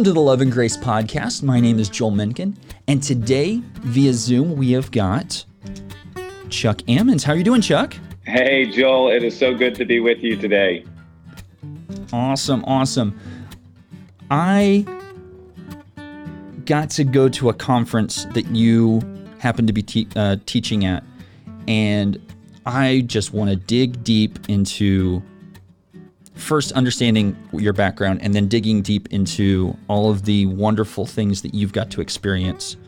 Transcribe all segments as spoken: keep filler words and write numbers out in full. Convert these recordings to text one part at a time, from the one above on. Welcome to the Love and Grace Podcast. My name is Joel Menken, and today via Zoom we have got Chuck Ammons. How are you doing, Chuck? Hey, Joel. It is so good to be with you today. Awesome, awesome. I got to go to a conference that you happened to be te- uh, teaching at, and I just want to dig deep into first understanding your background and then digging deep into all of the wonderful things that you've got to experience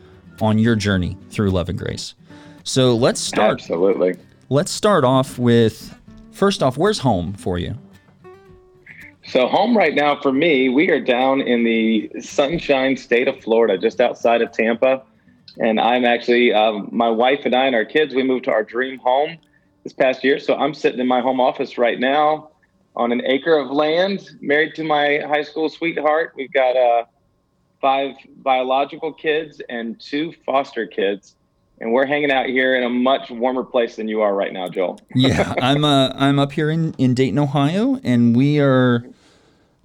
on your journey through Love and Grace. So let's start. Absolutely. Let's start off with, first off, where's home for you? So home right now for me, we are down in the sunshine state of Florida, just outside of Tampa. And I'm actually, um, my wife and I and our kids, we moved to our dream home this past year. So I'm sitting in my home office right now on an acre of land, married to my high school sweetheart. We've got uh, five biological kids and two foster kids. And we're hanging out here in a much warmer place than you are right now, Joel. yeah, I'm uh, I'm up here in, in Dayton, Ohio, and we are,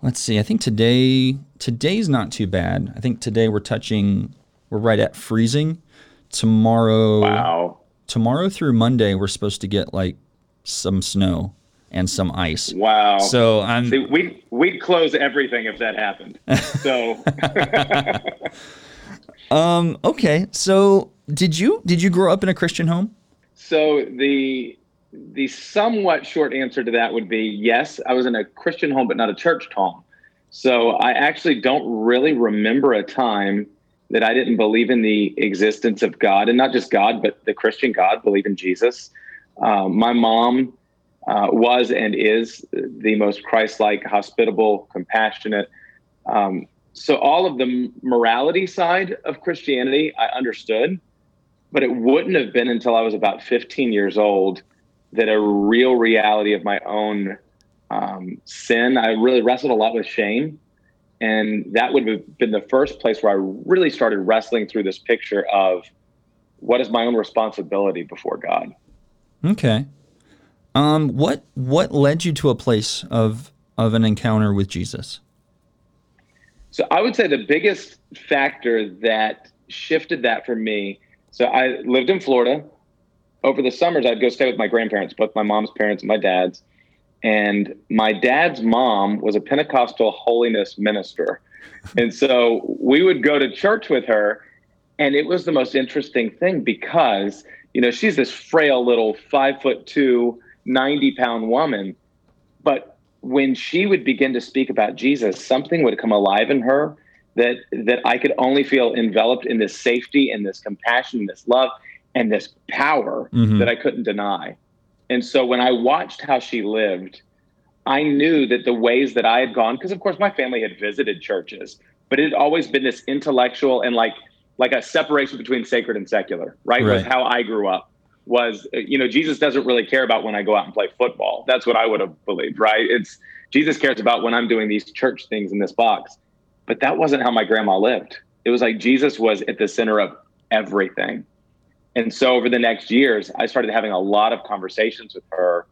let's see, I think today, today's not too bad. I think today we're touching, we're right at freezing. Tomorrow, wow. Tomorrow through Monday, we're supposed to get like some snow and some ice. Wow. So I'm. See, we'd, we'd close everything if that happened. So. um. Okay, so. Did you did you grow up in a Christian home? So the the somewhat short answer to that would be yes. I was in a Christian home, but not a church home. So I actually don't really remember a time that I didn't believe in the existence of God, and not just God, but the Christian God, believe in Jesus. Uh, my mom uh, was and is the most Christ-like, hospitable, compassionate. Um, so all of the morality side of Christianity, I understood. But it wouldn't have been until I was about fifteen years old that a real reality of my own um, sin, I really wrestled a lot with shame. And that would have been the first place where I really started wrestling through this picture of what is my own responsibility before God. Okay. Um, what what led you to a place of of an encounter with Jesus? So I would say the biggest factor that shifted that for me. So I lived in Florida. Over the summers, I'd go stay with my grandparents, both my mom's parents and my dad's. And my dad's mom was a Pentecostal holiness minister. And so we would go to church with her. And it was the most interesting thing because, you know, she's this frail little five foot two, ninety pound woman. But when she would begin to speak about Jesus, something would come alive in her. That that I could only feel enveloped in this safety and this compassion, this love, and this power mm-hmm. that I couldn't deny. And so when I watched how she lived, I knew that the ways that I had gone, because of course my family had visited churches, but it had always been this intellectual and like like a separation between sacred and secular, right? Right. Was how I grew up. Was, you know, Jesus doesn't really care about when I go out and play football. That's what I would have believed, right? It's Jesus cares about when I'm doing these church things in this box. But that wasn't how my grandma lived. It was like Jesus was at the center of everything. And so over the next years, I started having a lot of conversations with her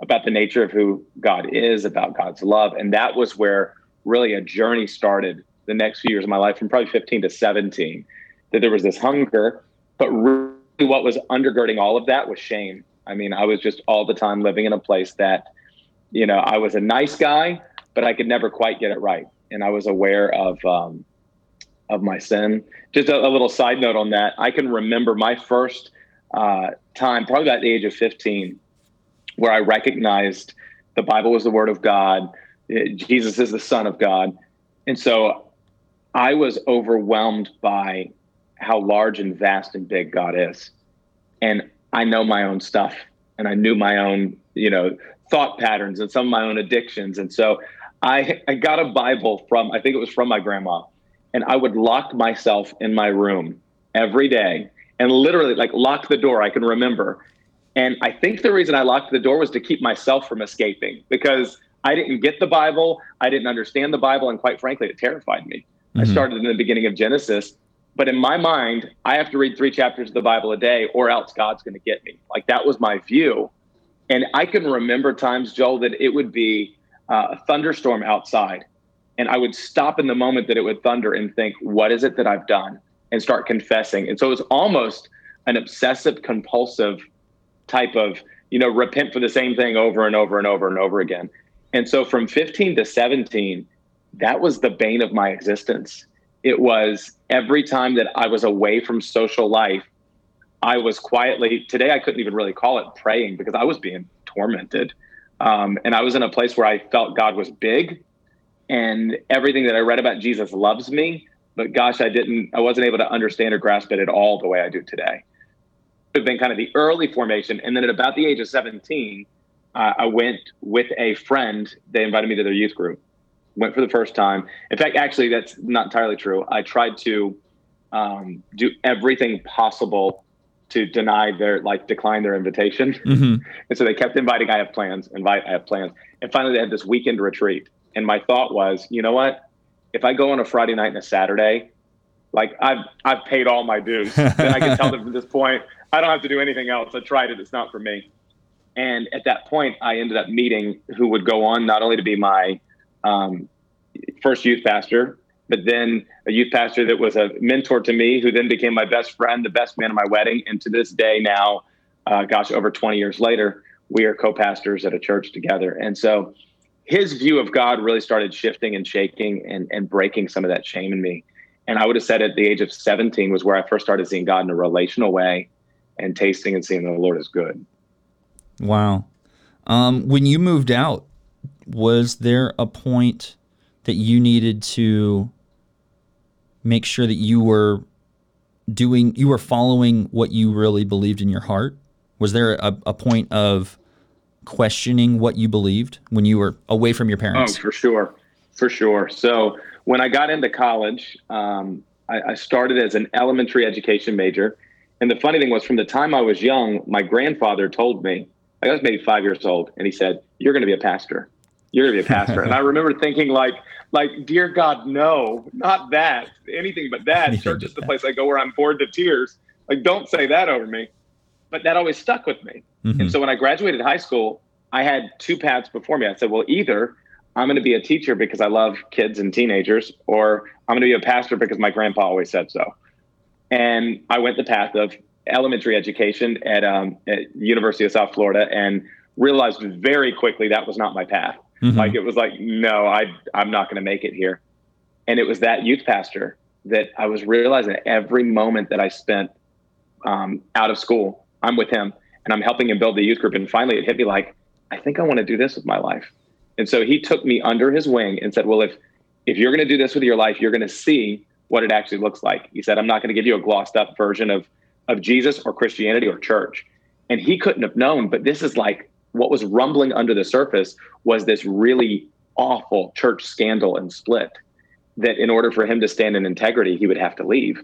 about the nature of who God is, about God's love. And that was where really a journey started the next few years of my life, from probably fifteen to seventeen, that there was this hunger. But really what was undergirding all of that was shame. I mean, I was just all the time living in a place that, you know, I was a nice guy, but I could never quite get it right. And I was aware of um, of my sin. Just a, a little side note on that. I can remember my first uh, time, probably about the age of fifteen, where I recognized the Bible was the Word of God. It, Jesus is the Son of God. And so I was overwhelmed by how large and vast and big God is. And I know my own stuff. And I knew my own, you know, thought patterns and some of my own addictions. And so I, I got a Bible from, I think it was from my grandma, and I would lock myself in my room every day and literally like lock the door. I can remember. And I think the reason I locked the door was to keep myself from escaping, because I didn't get the Bible. I didn't understand the Bible. And quite frankly, it terrified me. Mm-hmm. I started in the beginning of Genesis, but in my mind, I have to read three chapters of the Bible a day or else God's going to get me. Like that was my view. And I can remember times, Joel, that it would be Uh, a thunderstorm outside And I would stop in the moment that it would thunder and think, what is it that I've done? And start confessing. And so it was almost an obsessive compulsive type of, you know, repent for the same thing over and over and over and over again. And so from fifteen to seventeen, that was the bane of my existence. It was every time that I was away from social life, I was quietly, today I couldn't even really call it praying because I was being tormented. Um, and I was in a place where I felt God was big and everything that I read about Jesus loves me. But gosh, I didn't, I wasn't able to understand or grasp it at all the way I do today. It had been kind of the early formation. And then at about the age of seventeen, uh, I went with a friend. They invited me to their youth group. Went for the first time. In fact, actually, that's not entirely true. I tried to um, do everything possible to deny their, like, decline their invitation. Mm-hmm. And so they kept inviting, I have plans, invite, I have plans. And finally, they had this weekend retreat. And my thought was, you know what? If I go on a Friday night and a Saturday, like I've I've paid all my dues. Then I can tell them from this point, I don't have to do anything else. I tried it. It's not for me. And at that point, I ended up meeting who would go on not only to be my um, first youth pastor, but then a youth pastor that was a mentor to me, who then became my best friend, the best man at my wedding. And to this day now, uh, gosh, over twenty years later, we are co-pastors at a church together. And so his view of God really started shifting and shaking and, and breaking some of that shame in me. And I would have said at the age of seventeen was where I first started seeing God in a relational way and tasting and seeing that the Lord is good. Wow. Um, when you moved out, was there a point that you needed to make sure that you were doing, you were following what you really believed in your heart? Was there a, a point of questioning what you believed when you were away from your parents? Oh, for sure. For sure. So when I got into college, um, I, I started as an elementary education major. And the funny thing was, from the time I was young, my grandfather told me, I was maybe five years old, and he said, you're going to be a pastor. You're going to be a pastor. And I remember thinking like, like, dear God, no, not that. Anything but that. Anything Church is the that. place I go where I'm bored to tears. Like, don't say that over me. But that always stuck with me. Mm-hmm. And so when I graduated high school, I had two paths before me. I said, well, either I'm going to be a teacher because I love kids and teenagers, or I'm going to be a pastor because my grandpa always said so. And I went the path of elementary education at, um, at University of South Florida, and realized very quickly that was not my path. Mm-hmm. Like, it was like, no, I, I'm not going to make it here. And it was that youth pastor that I was realizing every moment that I spent um, out of school, I'm with him and I'm helping him build the youth group. And finally it hit me like, I think I want to do this with my life. And so he took me under his wing and said, well, if, if you're going to do this with your life, you're going to see what it actually looks like. He said, I'm not going to give you a glossed up version of, of Jesus or Christianity or church. And he couldn't have known, but this is like what was rumbling under the surface was this really awful church scandal and split that in order for him to stand in integrity, he would have to leave.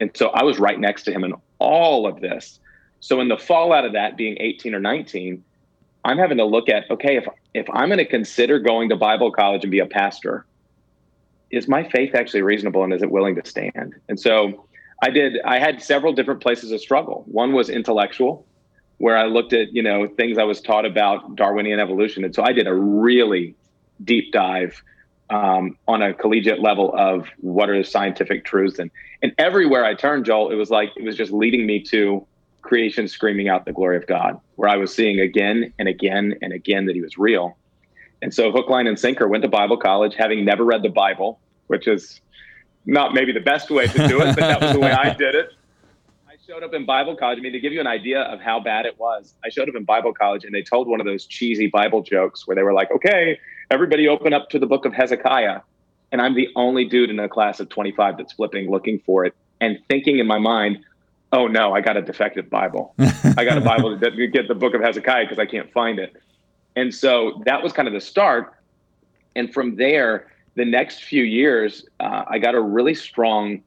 And so I was right next to him in all of this. So in the fallout of that, being eighteen or nineteen, I'm having to look at, okay, if if I'm going to consider going to Bible college and be a pastor, is my faith actually reasonable and is it willing to stand? And so I did, I had several different places of struggle. One was intellectual, where I looked at, you know, things I was taught about Darwinian evolution. And so I did a really deep dive um, on a collegiate level of what are the scientific truths. And, and everywhere I turned, Joel, it was like, it was just leading me to creation screaming out the glory of God, where I was seeing again and again and again that he was real. And so hook, line, and sinker, went to Bible college, having never read the Bible, which is not maybe the best way to do it, but that was the way I did it. I showed up in Bible college. I mean, to give you an idea of how bad it was, I showed up in Bible college and they told one of those cheesy Bible jokes where they were like, okay, everybody open up to the book of Hezekiah. And I'm the only dude in a class of twenty-five that's flipping, looking for it and thinking in my mind, oh no, I got a defective Bible. I got a Bible that doesn't get the book of Hezekiah because I can't find it. And so that was kind of the start. And from there, the next few years, uh, I got a really strong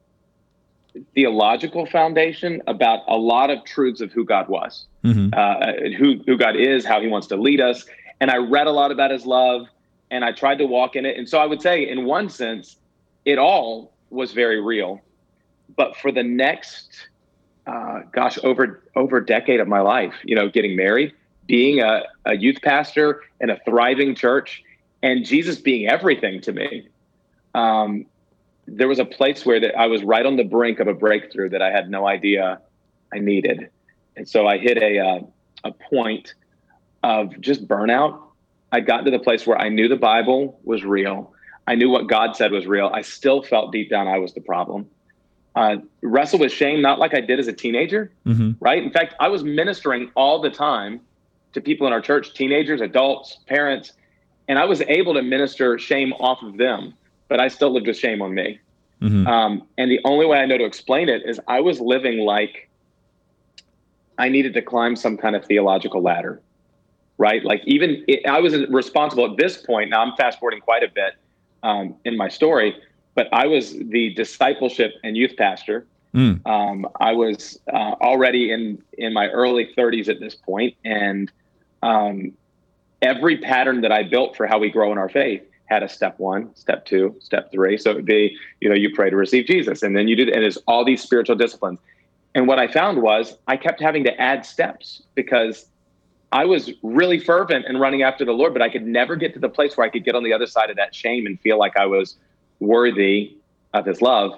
theological foundation about a lot of truths of who God was, mm-hmm. uh, who, who God is, how he wants to lead us. And I read a lot about his love and I tried to walk in it. And so I would say in one sense, it all was very real. But for the next Uh, gosh, over over a decade of my life, you know, getting married, being a, a youth pastor in a thriving church, and Jesus being everything to me. um, there was a place where that I was right on the brink of a breakthrough that I had no idea I needed. And so I hit a, uh, a point of just burnout. I'd gotten to the place where I knew the Bible was real. I knew what God said was real. I still felt deep down I was the problem. Uh, wrestled with shame, not like I did as a teenager, mm-hmm. right? In fact, I was ministering all the time to people in our church, teenagers, adults, parents, and I was able to minister shame off of them, but I still lived with shame on me. Mm-hmm. Um, and the only way I know to explain it is I was living like I needed to climb some kind of theological ladder, right? Like even it, I was responsible at this point. Now I'm fast forwarding quite a bit um, in my story, but I was the discipleship and youth pastor. Mm. Um, I was uh, already in, in my early thirties at this point, and um, every pattern that I built for how we grow in our faith had a step one, step two, step three. So it would be, you know, you pray to receive Jesus, and then you did, and it's all these spiritual disciplines. And what I found was I kept having to add steps because I was really fervent and running after the Lord, but I could never get to the place where I could get on the other side of that shame and feel like I was worthy of his love.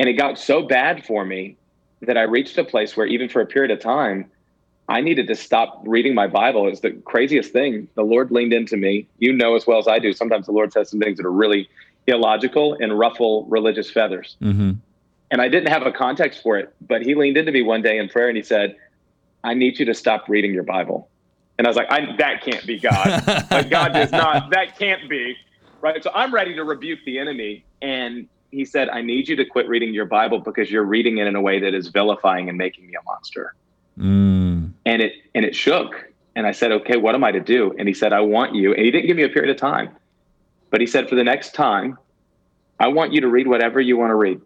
And it got so bad for me that I reached a place where even for a period of time, I needed to stop reading my Bible. It's the craziest thing. The Lord leaned into me. You know as well as I do, sometimes the Lord says some things that are really illogical and ruffle religious feathers. Mm-hmm. And I didn't have a context for it, but he leaned into me one day in prayer and he said, I need you to stop reading your Bible. And I was like, I, that can't be God. Like God does not, that can't be. Right. So I'm ready to rebuke the enemy. And he said, I need you to quit reading your Bible because you're reading it in a way that is vilifying and making me a monster. Mm. And it and it shook. And I said, okay, what am I to do? And he said, I want you. And he didn't give me a period of time. But he said, for the next time, I want you to read whatever you want to read.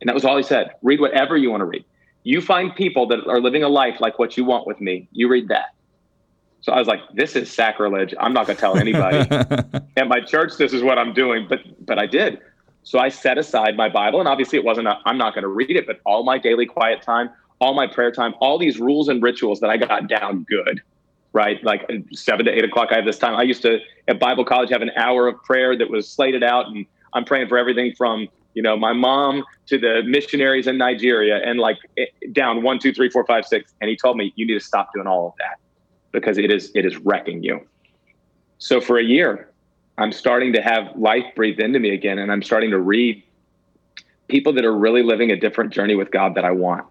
And that was all he said. Read whatever you want to read. You find people that are living a life like what you want with me. You read that. So I was like, this is sacrilege. I'm not going to tell anybody. At my church, this is what I'm doing. But but I did. So I set aside my Bible. And obviously it wasn't, a, I'm not going to read it, but all my daily quiet time, all my prayer time, all these rules and rituals that I got down good, right? Like seven to eight o'clock, I have this time. I used to at Bible college have an hour of prayer that was slated out. And I'm praying for everything from, you know, my mom to the missionaries in Nigeria and like it, down one, two, three, four, five, six. And he told me, you need to stop doing all of that because it is, it is wrecking you. So for a year, I'm starting to have life breathed into me again. And I'm starting to read people that are really living a different journey with God that I want.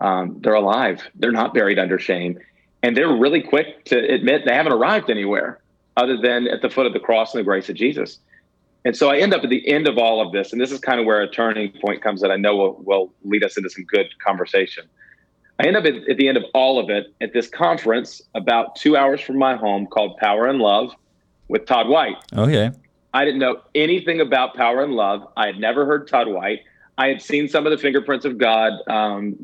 Um, they're alive. They're not buried under shame. And they're really quick to admit they haven't arrived anywhere other than at the foot of the cross and the grace of Jesus. And so I end up at the end of all of this. And this is kind of where a turning point comes that I know will, will lead us into some good conversation. I end up at, at the end of all of it at this conference about two hours from my home called Power and Love with Todd White. Okay. I didn't know anything about Power and Love. I had never heard Todd White. I had seen some of the Fingerprints of God um,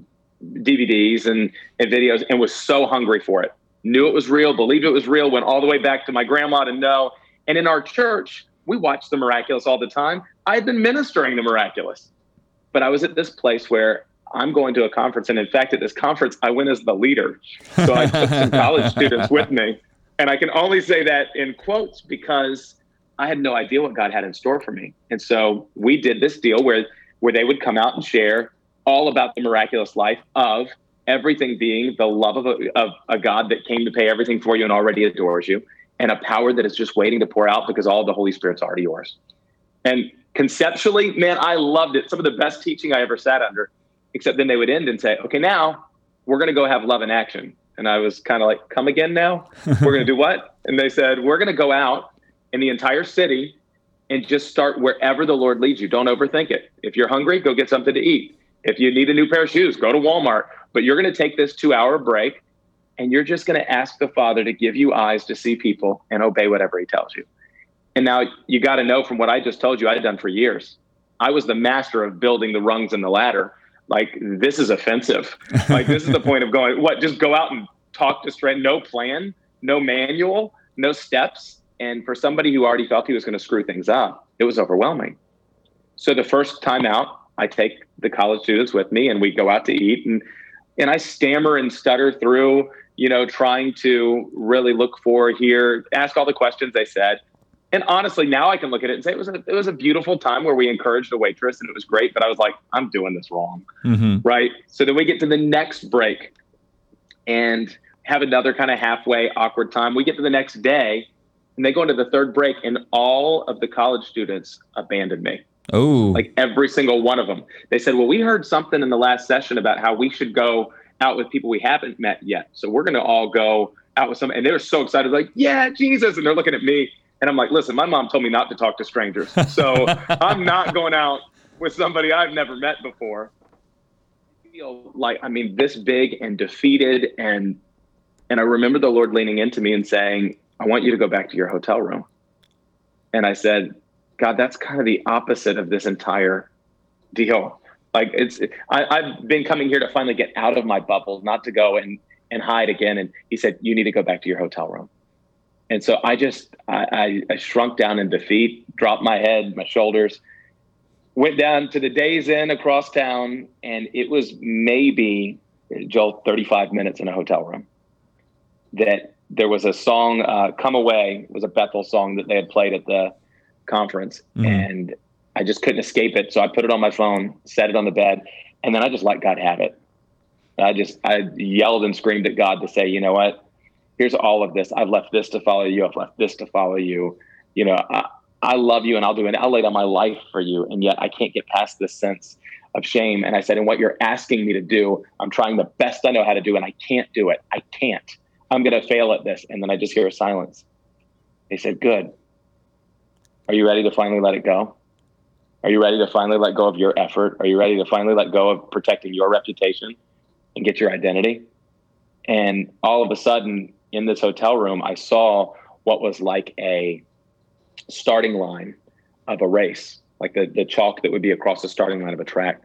D V Ds and, and videos and was so hungry for it. Knew it was real, believed it was real, went all the way back to my grandma to know. And in our church, we watched the miraculous all the time. I had been ministering the miraculous. But I was at this place where I'm going to a conference. And in fact, at this conference, I went as the leader. So I took some college students with me. And I can only say that in quotes because I had no idea what God had in store for me. And so we did this deal where, where they would come out and share all about the miraculous life of everything being the love of a, of a God that came to pay everything for you and already adores you, and a power that is just waiting to pour out because all of the Holy Spirit's already yours. And conceptually, man, I loved it. Some of the best teaching I ever sat under. Except then they would end and say, okay, now we're going to go have love in action. And I was kind of like, come again now? We're going to do what? And they said, we're going to go out in the entire city and just start wherever the Lord leads you. Don't overthink it. If you're hungry, go get something to eat. If you need a new pair of shoes, go to Walmart. But you're going to take this two-hour break, and you're just going to ask the Father to give you eyes to see people and obey whatever he tells you. And now you got to know from what I just told you I had done for years. I was the master of building the rungs and the ladder. Like, this is offensive. Like, this is the point of going, what, just go out and talk to strangers? No plan, no manual, no steps. And for somebody who already felt he was going to screw things up, it was overwhelming. So the first time out, I take the college students with me and we go out to eat. And, and I stammer and stutter through, you know, trying to really look for here, ask all the questions they said. And honestly, now I can look at it and say it was a, it was a beautiful time where we encouraged the waitress and it was great. But I was like, I'm doing this wrong. Mm-hmm. Right. So then we get to the next break and have another kind of halfway awkward time. We get to the next day and they go into the third break and all of the college students abandoned me. Oh, like every single one of them. They said, well, we heard something in the last session about how we should go out with people we haven't met yet. So we're going to all go out with some. And they were so excited. Like, yeah, Jesus. And they're looking at me. And I'm like, listen, my mom told me not to talk to strangers. So I'm not going out with somebody I've never met before. I feel like, I mean, this big and defeated. And and I remember the Lord leaning into me and saying, I want you to go back to your hotel room. And I said, God, that's kind of the opposite of this entire deal. Like it's, I, I've been coming here to finally get out of my bubble, not to go and, and hide again. And he said, you need to go back to your hotel room. And so I just, I, I shrunk down in defeat, dropped my head, my shoulders, went down to the Days Inn across town. And it was maybe, Joel, thirty-five minutes in a hotel room that there was a song, uh, Come Away, was a Bethel song that they had played at the conference. Mm-hmm. And I just couldn't escape it. So I put it on my phone, set it on the bed. And then I just let God have it. I just, I yelled and screamed at God to say, you know what? Here's all of this. I've left this to follow you. I've left this to follow you. You know, I, I love you and I'll do it. I'll lay down my life for you. And yet I can't get past this sense of shame. And I said, and what you're asking me to do, I'm trying the best I know how to do, and I can't do it. I can't. I'm going to fail at this. And then I just hear a silence. They said, good. Are you ready to finally let it go? Are you ready to finally let go of your effort? Are you ready to finally let go of protecting your reputation and get your identity? And all of a sudden, in this hotel room, I saw what was like a starting line of a race, like the, the chalk that would be across the starting line of a track.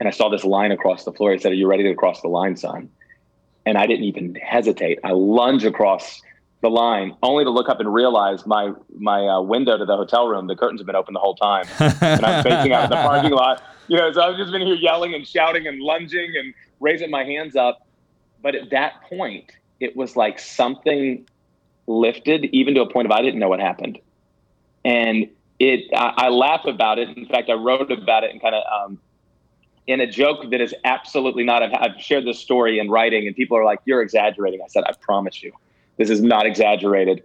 And I saw this line across the floor. He said, are you ready to cross the line, son? And I didn't even hesitate. I lunged across the line only to look up and realize my, my uh, window to the hotel room, the curtains have been open the whole time. And I'm facing out in the parking lot. You know, so I've just been here yelling and shouting and lunging and raising my hands up. But at that point, it was like something lifted, even to a point of I didn't know what happened. And it, I, I laugh about it. In fact, I wrote about it and kind of um, in a joke that is absolutely not. I've, I've shared this story in writing, and people are like, "You're exaggerating." I said, "I promise you, this is not exaggerated."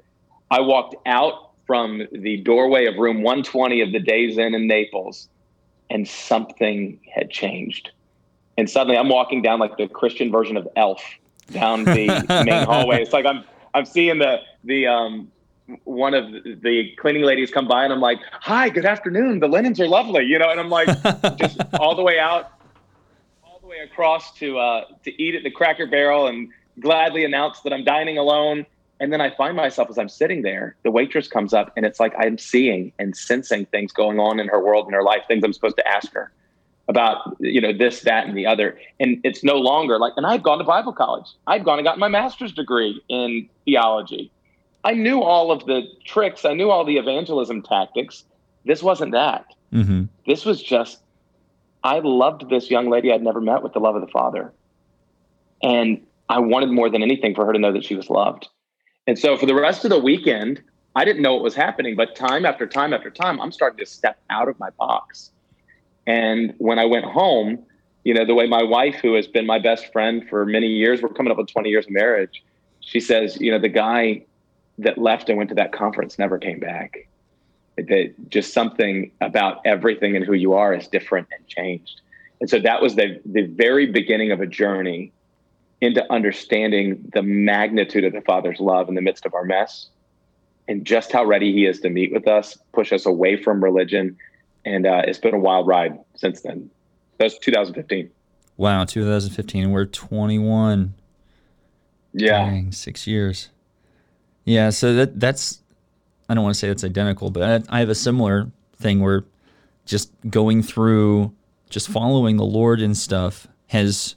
I walked out from the doorway of room one twenty of the Days Inn in Naples, and something had changed. And suddenly, I'm walking down like the Christian version of Elf. Down the main hallway. It's like I'm I'm seeing the the um one of the cleaning ladies come by and I'm like, hi, good afternoon. The linens are lovely, you know, and I'm like just all the way out, all the way across to uh to eat at the Cracker Barrel and gladly announce that I'm dining alone. And then I find myself as I'm sitting there, the waitress comes up and it's like I'm seeing and sensing things going on in her world and her life, things I'm supposed to ask her about, you know, this, that, and the other. And it's no longer like, and I'd gone to Bible college. I'd gone and gotten my master's degree in theology. I knew all of the tricks. I knew all the evangelism tactics. This wasn't that. Mm-hmm. This was just, I loved this young lady I'd never met with the love of the Father. And I wanted more than anything for her to know that she was loved. And so for the rest of the weekend, I didn't know what was happening, but time after time after time, I'm starting to step out of my box. And when I went home, you know, the way my wife, who has been my best friend for many years, we're coming up with twenty years of marriage. She says, you know, the guy that left and went to that conference never came back. That just something about everything and who you are is different and changed. And so that was the, the very beginning of a journey into understanding the magnitude of the Father's love in the midst of our mess and just how ready he is to meet with us, push us away from religion. And uh, it's been a wild ride since then. That was two thousand fifteen. Wow, two thousand fifteen. We're twenty-one. Yeah. Dang, six years. Yeah, so that that's, I don't want to say it's identical, but I, I have a similar thing where just going through, just following the Lord and stuff has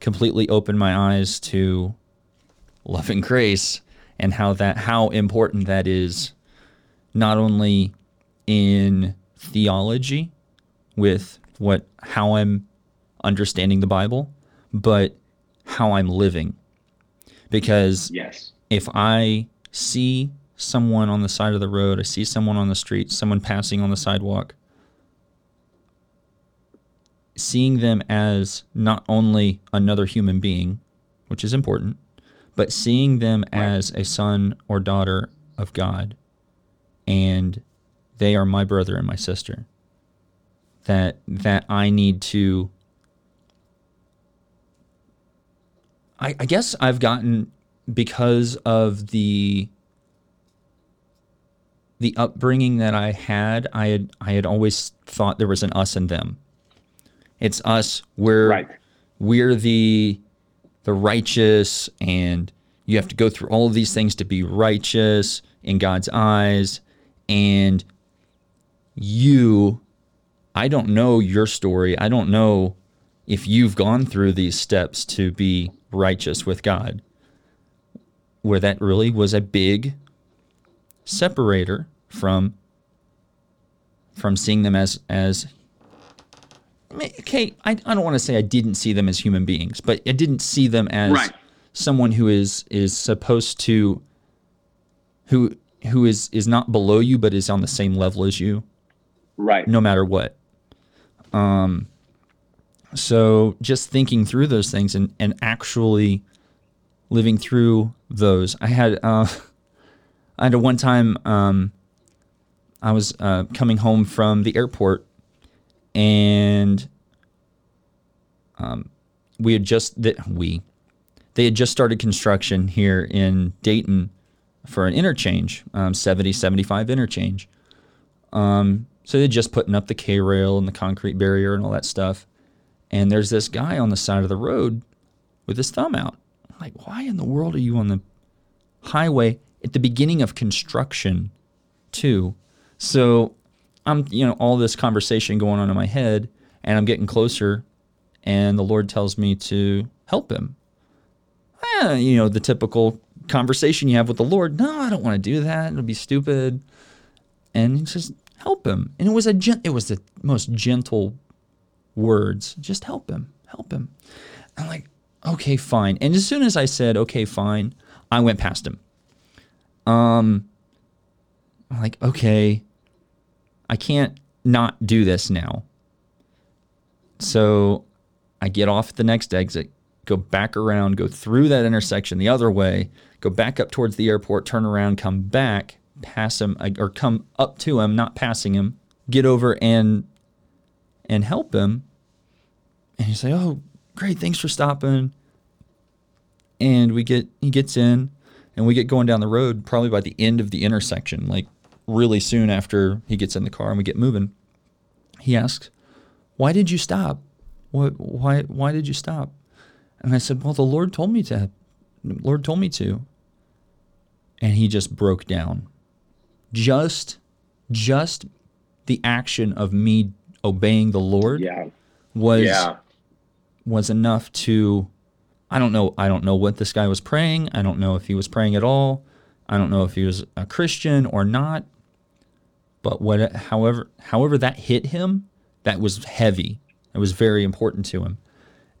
completely opened my eyes to love and grace and how that how important that is, not only in theology with what how I'm understanding the Bible, but how I'm living. Because yes. If I see someone on the side of the road. I see someone on the street, someone passing on the sidewalk. Seeing them as not only another human being, which is important, but seeing them right. as a son or daughter of God, and they are my brother and my sister. That that I need to... I, I guess I've gotten, because of the the upbringing that I had, I had I had always thought there was an us and them. It's us, we're right. we're the the righteous, and you have to go through all of these things to be righteous in God's eyes. And you, I don't know your story. I don't know if you've gone through these steps to be righteous with God, where that really was a big separator from from seeing them as as Okay, I, I don't want to say I didn't see them as human beings, but I didn't see them as right. someone who is is supposed to, who who is, is not below you but is on the same level as you, right? No matter what. Um. So just thinking through those things and, and actually living through those, I had uh, I had a one time um, I was uh, coming home from the airport. And um, we had just that we they had just started construction here in Dayton for an interchange, um, seventy seventy-five interchange. Um, so they're just putting up the K rail and the concrete barrier and all that stuff. And there's this guy on the side of the road with his thumb out. I'm like, why in the world are you on the highway at the beginning of construction, too? So. I'm, you know, all this conversation going on in my head, and I'm getting closer, and the Lord tells me to help him. Eh, you know, the typical conversation you have with the Lord. No, I don't want to do that. It'll be stupid. And he says, help him. And it was a gen- it was the most gentle words. Just help him. Help him. I'm like, okay, fine. And as soon as I said, okay, fine, I went past him. Um, I'm like, okay. I can't not do this now. So I get off at the next exit, go back around, go through that intersection the other way, go back up towards the airport, turn around, come back, pass him, or come up to him, not passing him, get over and and help him. And you say, oh, great, thanks for stopping. And we get he gets in, and we get going down the road probably by the end of the intersection, like, really soon after he gets in the car and we get moving. He asks, why did you stop? What, why, why did you stop? And I said, well, the Lord told me to, the Lord told me to. And he just broke down. Just, just the action of me obeying the Lord yeah. was, yeah. was enough to, I don't know. I don't know what this guy was praying. I don't know if he was praying at all. I don't know if he was a Christian or not. But what, however, however that hit him, that was heavy. It was very important to him.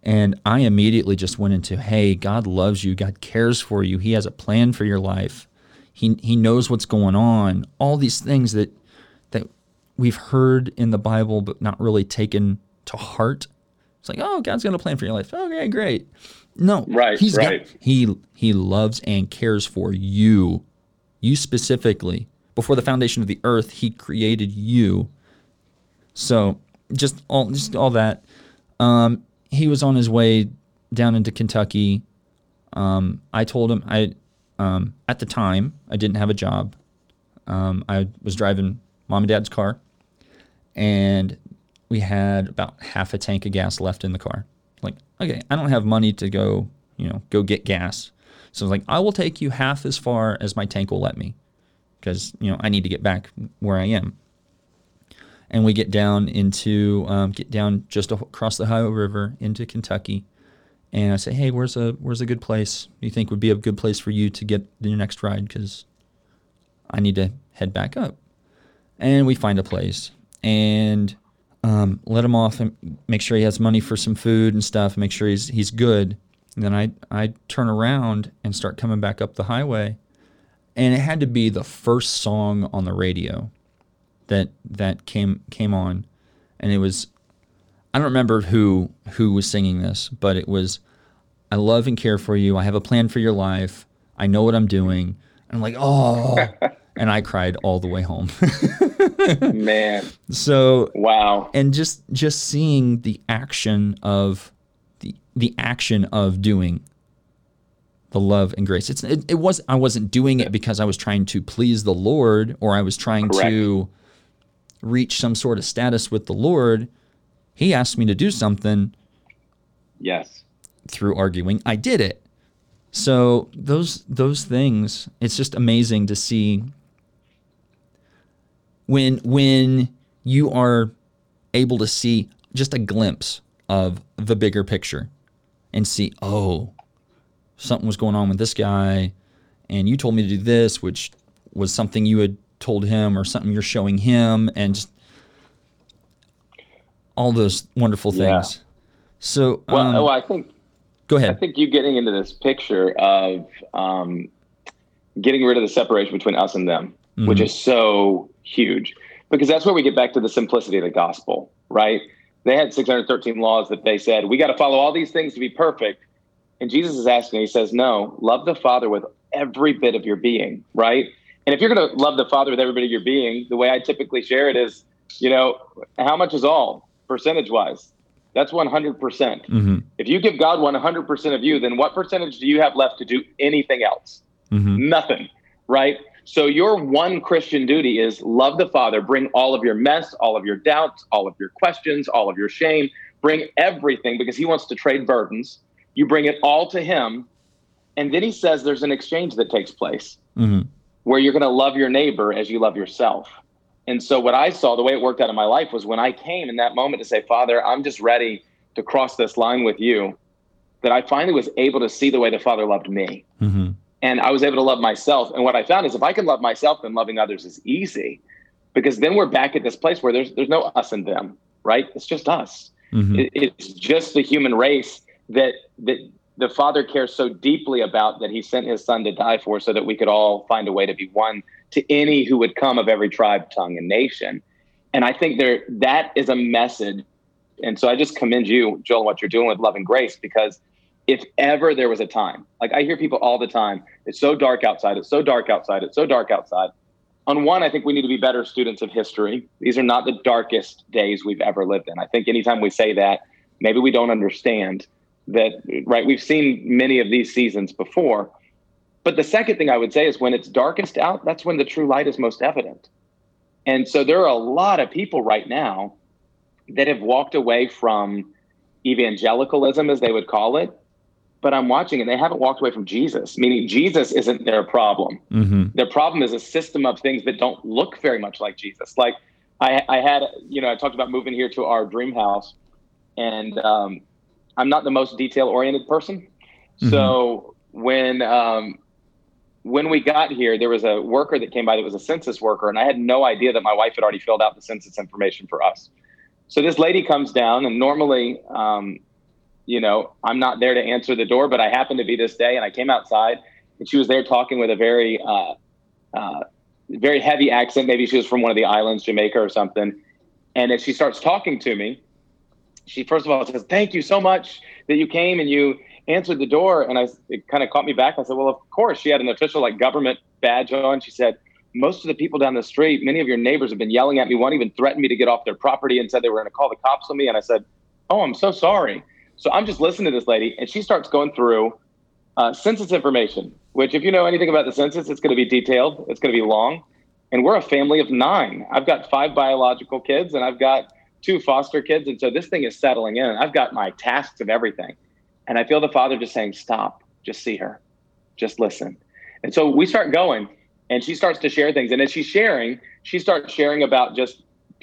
And I immediately just went into, hey, God loves you. God cares for you. He has a plan for your life. He he knows what's going on. All these things that that we've heard in the Bible but not really taken to heart. It's like, oh, God's got a plan for your life. Okay, great. No, right, he's right. Got, he he loves and cares for you. You specifically. Before the foundation of the earth, he created you. So just all just all that. Um, he was on his way down into Kentucky. Um, I told him I um, at the time I didn't have a job. Um, I was driving mom and dad's car, and we had about half a tank of gas left in the car. Like, okay, I don't have money to go, you know, go get gas. So I was like, I will take you half as far as my tank will let me, because, you know, I need to get back where I am. And we get down into, um, get down just across the Ohio River into Kentucky. And I say, hey, where's a, where's a good place you think would be a good place for you to get your next ride? Because I need to head back up. And we find a place. And... Um, let him off and make sure he has money for some food and stuff, and make sure he's he's good. And then I I turn around and start coming back up the highway, And it had to be the first song on the radio that that came came on, and it was, I don't remember who who was singing this, but it was, I love and care for you. I have a plan for your life. I know what I'm doing. And I'm like, oh, and I cried all the way home. Man. So wow. And just just seeing the action of the the action of doing the love and grace. It's it, it was I wasn't doing it because I was trying to please the Lord, or I was trying Correct. to reach some sort of status with the Lord. He asked me to do something. Yes. Through arguing, I did it. So those those things, it's just amazing to see when when you are able to see just a glimpse of the bigger picture and see, oh, something was going on with this guy, and you told me to do this, which was something you had told him or something you're showing him, and just all those wonderful things. Yeah. So well, um, well, I think. Go ahead. I think you getting into this picture of um, getting rid of the separation between us and them, mm-hmm. which is so huge, because that's where we get back to the simplicity of the gospel, right? They had six hundred thirteen laws that they said, we got to follow all these things to be perfect. And Jesus is asking, he says, no, love the Father with every bit of your being, right? And if you're going to love the Father with every bit of your being, the way I typically share it is, you know, how much is all percentage-wise? That's one hundred percent. Mm-hmm. If you give God one hundred percent of you, then what percentage do you have left to do anything else? Mm-hmm. Nothing, right? So your one Christian duty is love the Father, bring all of your mess, all of your doubts, all of your questions, all of your shame, bring everything, because he wants to trade burdens. You bring it all to him. And then he says there's an exchange that takes place mm-hmm. where you're going to love your neighbor as you love yourself. And so what I saw, the way it worked out in my life, was when I came in that moment to say, Father, I'm just ready to cross this line with you, that I finally was able to see the way the Father loved me. Mm-hmm. And I was able to love myself. And what I found is if I can love myself, then loving others is easy, because then we're back at this place where there's there's no us and them, right? It's just us. Mm-hmm. It, it's just the human race that that the Father cares so deeply about, that he sent his son to die for, so that we could all find a way to be one to any who would come of every tribe, tongue, and nation. And I think there that is a message. And so I just commend you, Joel, what you're doing with love and grace, because if ever there was a time, like I hear people all the time, it's so dark outside, it's so dark outside, it's so dark outside. On one, I think we need to be better students of history. These are not the darkest days we've ever lived in. I think anytime we say that, maybe we don't understand that, right? We've seen many of these seasons before. But the second thing I would say is when it's darkest out, that's when the true light is most evident. And so there are a lot of people right now that have walked away from evangelicalism, as they would call it. But I'm watching and they haven't walked away from Jesus, meaning Jesus isn't their problem. Mm-hmm. Their problem is a system of things that don't look very much like Jesus. Like I, I had, you know, I talked about moving here to our dream house, and um, I'm not the most detail-oriented person. Mm-hmm. So when... Um, When we got here, there was a worker that came by that was a census worker, and I had no idea that my wife had already filled out the census information for us. So this lady comes down, and normally, um, you know, I'm not there to answer the door, but I happened to be this day, and I came outside, and she was there talking with a very, uh, uh, very heavy accent. Maybe she was from one of the islands, Jamaica or something. And as she starts talking to me, she first of all says, "Thank you so much that you came and you answered the door." And I, it kind of caught me back. I said, well, of course. She had an official like government badge on. She said, most of the people down the street, many of your neighbors have been yelling at me. One even threatened me to get off their property and said they were going to call the cops on me. And I said, oh, I'm so sorry. So I'm just listening to this lady. And she starts going through uh, census information, which if you know anything about the census, it's going to be detailed. It's going to be long. And we're a family of nine. I've got five biological kids, and I've got two foster kids. And so this thing is settling in. I've got my tasks of everything. And I feel the Father just saying, stop, just see her, just listen. And so we start going, and she starts to share things. And as she's sharing, she starts sharing about just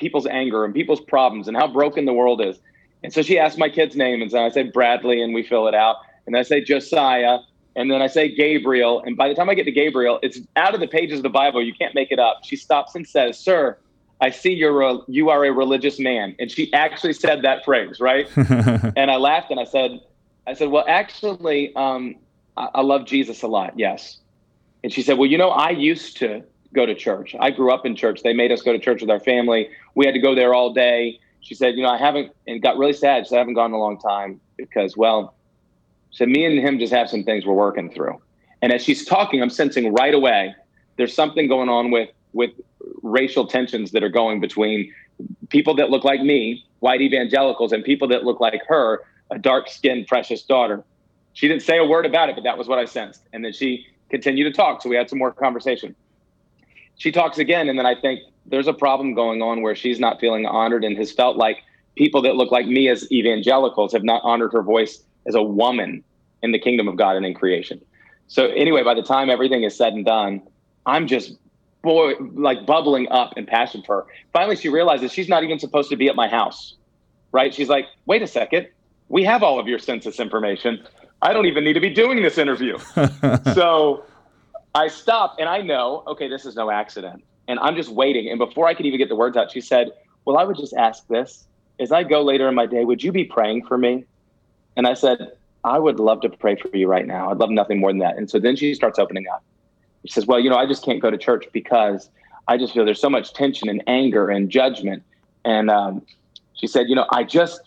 people's anger and people's problems and how broken the world is. And so she asks my kid's name, and so I say Bradley, and we fill it out. And I say Josiah, and then I say Gabriel. And by the time I get to Gabriel, it's out of the pages of the Bible. You can't make it up. She stops and says, sir, I see you're a, you are a religious man. And she actually said that phrase, right? And I laughed, and I said, I said, well, actually, um, I-, I love Jesus a lot, yes. And she said, well, you know, I used to go to church. I grew up in church. They made us go to church with our family. We had to go there all day. She said, you know, I haven't, and got really sad. She said, I haven't gone in a long time because, well, she said, me and him just have some things we're working through. And as she's talking, I'm sensing right away, there's something going on with, with racial tensions that are going between people that look like me, white evangelicals, and people that look like her, a dark-skinned, precious daughter. She didn't say a word about it, but that was what I sensed. And then she continued to talk, so we had some more conversation. She talks again, and then I think there's a problem going on where she's not feeling honored and has felt like people that look like me as evangelicals have not honored her voice as a woman in the kingdom of God and in creation. So anyway, by the time everything is said and done, I'm just boy, like bubbling up in passion for her. Finally, she realizes she's not even supposed to be at my house, right? She's like, wait a second. We have all of your census information. I don't even need to be doing this interview. So I stop and I know, okay, this is no accident. And I'm just waiting. And before I could even get the words out, she said, well, I would just ask this. As I go later in my day, would you be praying for me? And I said, I would love to pray for you right now. I'd love nothing more than that. And so then she starts opening up. She says, well, you know, I just can't go to church because I just feel there's so much tension and anger and judgment. And um, she said, you know, I just,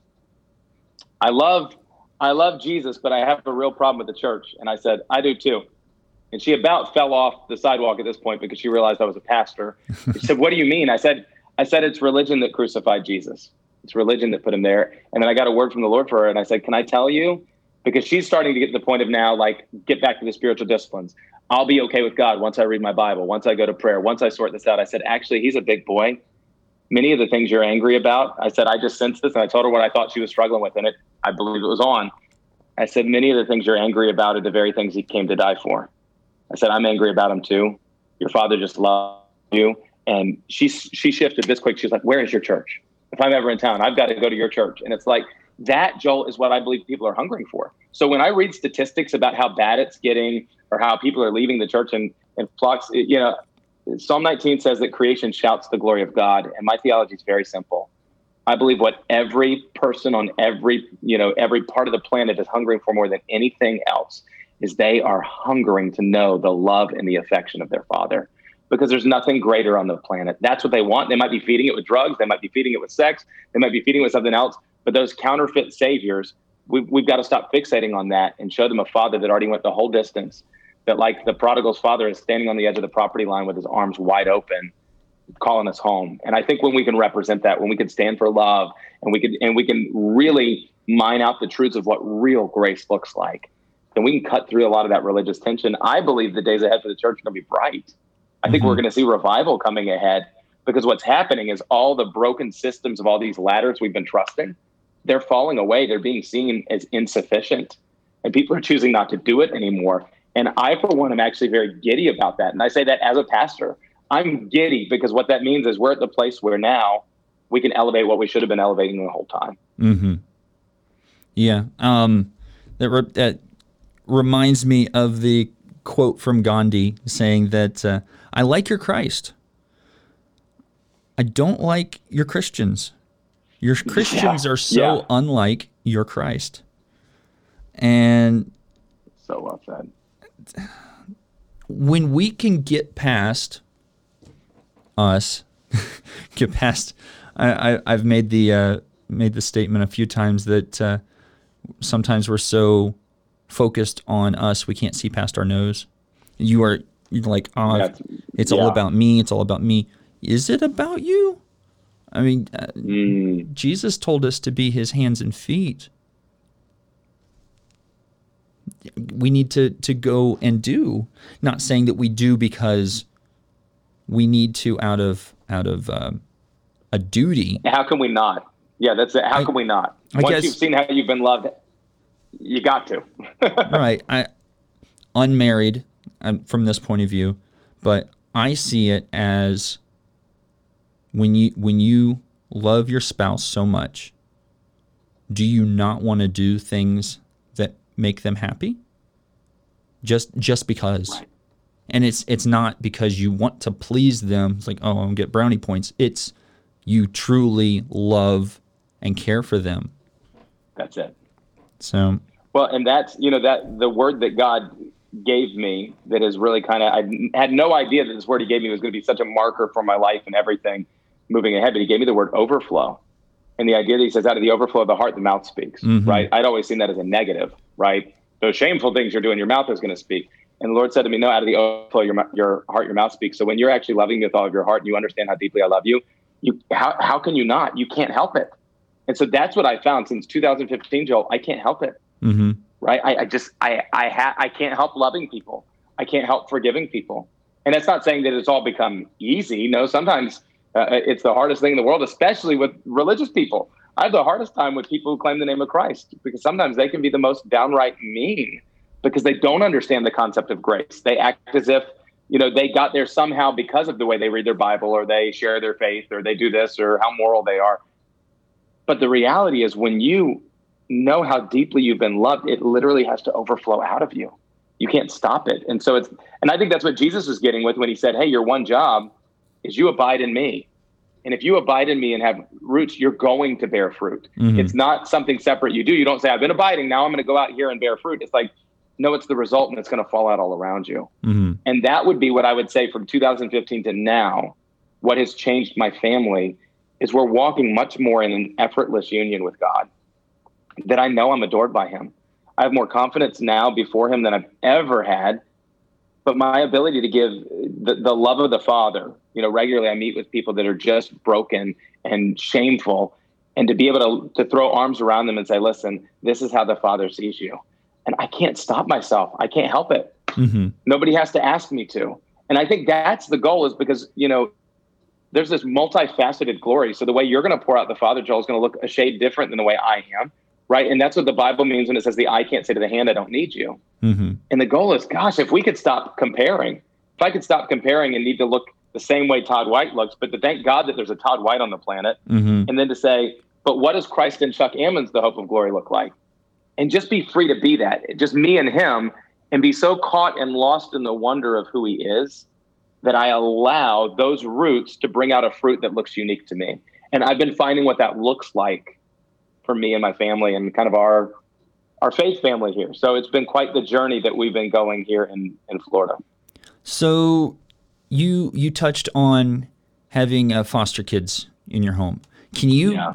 I love, I love Jesus, but I have a real problem with the church. And I said, I do too. And she about fell off the sidewalk at this point because she realized I was a pastor. She said, what do you mean? I said, I said, it's religion that crucified Jesus. It's religion that put him there. And then I got a word from the Lord for her. And I said, can I tell you? Because she's starting to get to the point of now, like, get back to the spiritual disciplines. I'll be okay with God once I read my Bible, once I go to prayer, once I sort this out. I said, actually, he's a big boy. Many of the things you're angry about, I said, I just sensed this. And I told her what I thought she was struggling with. And it, I believe it was on. I said, many of the things you're angry about are the very things he came to die for. I said, I'm angry about him too. Your father just loved you. And she she shifted this quick. She's like, where is your church? If I'm ever in town, I've got to go to your church. And it's like, that, Joel, is what I believe people are hungering for. So when I read statistics about how bad it's getting or how people are leaving the church and, and flocks, it, you know, Psalm nineteen says that creation shouts the glory of God. And my theology is very simple. I believe what every person on every, you know, every part of the planet is hungering for more than anything else is they are hungering to know the love and the affection of their Father, because there's nothing greater on the planet. That's what they want. They might be feeding it with drugs. They might be feeding it with sex. They might be feeding it with something else. But those counterfeit saviors, we've, we've got to stop fixating on that and show them a Father that already went the whole distance, that like the prodigal's father is standing on the edge of the property line with his arms wide open, calling us home. And I think when we can represent that, when we can stand for love, and we can, and we can really mine out the truths of what real grace looks like, then we can cut through a lot of that religious tension. I believe the days ahead for the church are going to be bright. I think mm-hmm. we're going to see revival coming ahead, because what's happening is all the broken systems of all these ladders we've been trusting, they're falling away. They're being seen as insufficient, and people are choosing not to do it anymore. And I, for one, am actually very giddy about that. And I say that as a pastor. I'm giddy because what that means is we're at the place where now we can elevate what we should have been elevating the whole time. Mm-hmm. Yeah. Um, that, re- that reminds me of the quote from Gandhi saying that, uh, I like your Christ. I don't like your Christians. Your Christians yeah. are so yeah. unlike your Christ. And so well said. When we can get past us, get past, I, I, I've made the uh, made the statement a few times that uh, sometimes we're so focused on us, we can't see past our nose. You are you're like, oh, That's, it's yeah. all about me. It's all about me. Is it about you? I mean, uh, mm. Jesus told us to be his hands and feet. We need to, to go and do, not saying that we do because we need to out of out of um, a duty. How can we not? Yeah, that's it. How I, can we not? I Once guess, you've seen how you've been loved, you got to. Right. I, unmarried I'm, from this point of view, but I see it as when you when you love your spouse so much, do you not want to do things that make them happy? Just just because. Right. And it's it's not because you want to please them. It's like, oh, I'll get brownie points. It's you truly love and care for them. That's it. So well, and that's, you know, that the word that God gave me that is really kind of, I had no idea that this word he gave me was going to be such a marker for my life and everything moving ahead, but he gave me the word overflow. And the idea that he says, out of the overflow of the heart, the mouth speaks, mm-hmm. right? I'd always seen that as a negative, right? Those shameful things you're doing, your mouth is going to speak. And the Lord said to me, no, out of the overflow, your your heart, your mouth speaks. So when you're actually loving me with all of your heart and you understand how deeply I love you, you how how can you not? You can't help it. And so that's what I found since two thousand fifteen, Joel, I can't help it, mm-hmm. right? I, I just, I I, ha- I can't help loving people. I can't help forgiving people. And that's not saying that it's all become easy. No, sometimes uh, it's the hardest thing in the world, especially with religious people. I have the hardest time with people who claim the name of Christ because sometimes they can be the most downright mean because they don't understand the concept of grace. They act as if, you know, they got there somehow because of the way they read their Bible or they share their faith or they do this or how moral they are. But the reality is when you know how deeply you've been loved, it literally has to overflow out of you. You can't stop it. And so it's, and I think that's what Jesus was getting with when he said, hey, your one job is you abide in me. And if you abide in me and have roots, you're going to bear fruit. Mm-hmm. It's not something separate you do. You don't say, I've been abiding, now I'm going to go out here and bear fruit. It's like, no, it's the result and it's going to fall out all around you. Mm-hmm. And that would be what I would say from two thousand fifteen to now, what has changed my family is we're walking much more in an effortless union with God, that I know I'm adored by him. I have more confidence now before him than I've ever had, but my ability to give the, the love of the Father, you know, regularly I meet with people that are just broken and shameful, and to be able to, to throw arms around them and say, listen, this is how the Father sees you. And I can't stop myself. I can't help it. Mm-hmm. Nobody has to ask me to. And I think that's the goal is because, you know, there's this multifaceted glory. So the way you're going to pour out the Father, Joel, is going to look a shade different than the way I am, right? And that's what the Bible means when it says the eye can't say to the hand, I don't need you. Mm-hmm. And the goal is, gosh, if we could stop comparing, if I could stop comparing and need to look the same way Todd White looks, but to thank God that there's a Todd White on the planet, mm-hmm. and then to say, but what does Christ and Chuck Ammons, the hope of glory, look like? And just be free to be that, just me and him, and be so caught and lost in the wonder of who he is that I allow those roots to bring out a fruit that looks unique to me. And I've been finding what that looks like for me and my family and kind of our our faith family here. So it's been quite the journey that we've been going here in, in Florida. So you you touched on having uh, foster kids in your home. Can you yeah.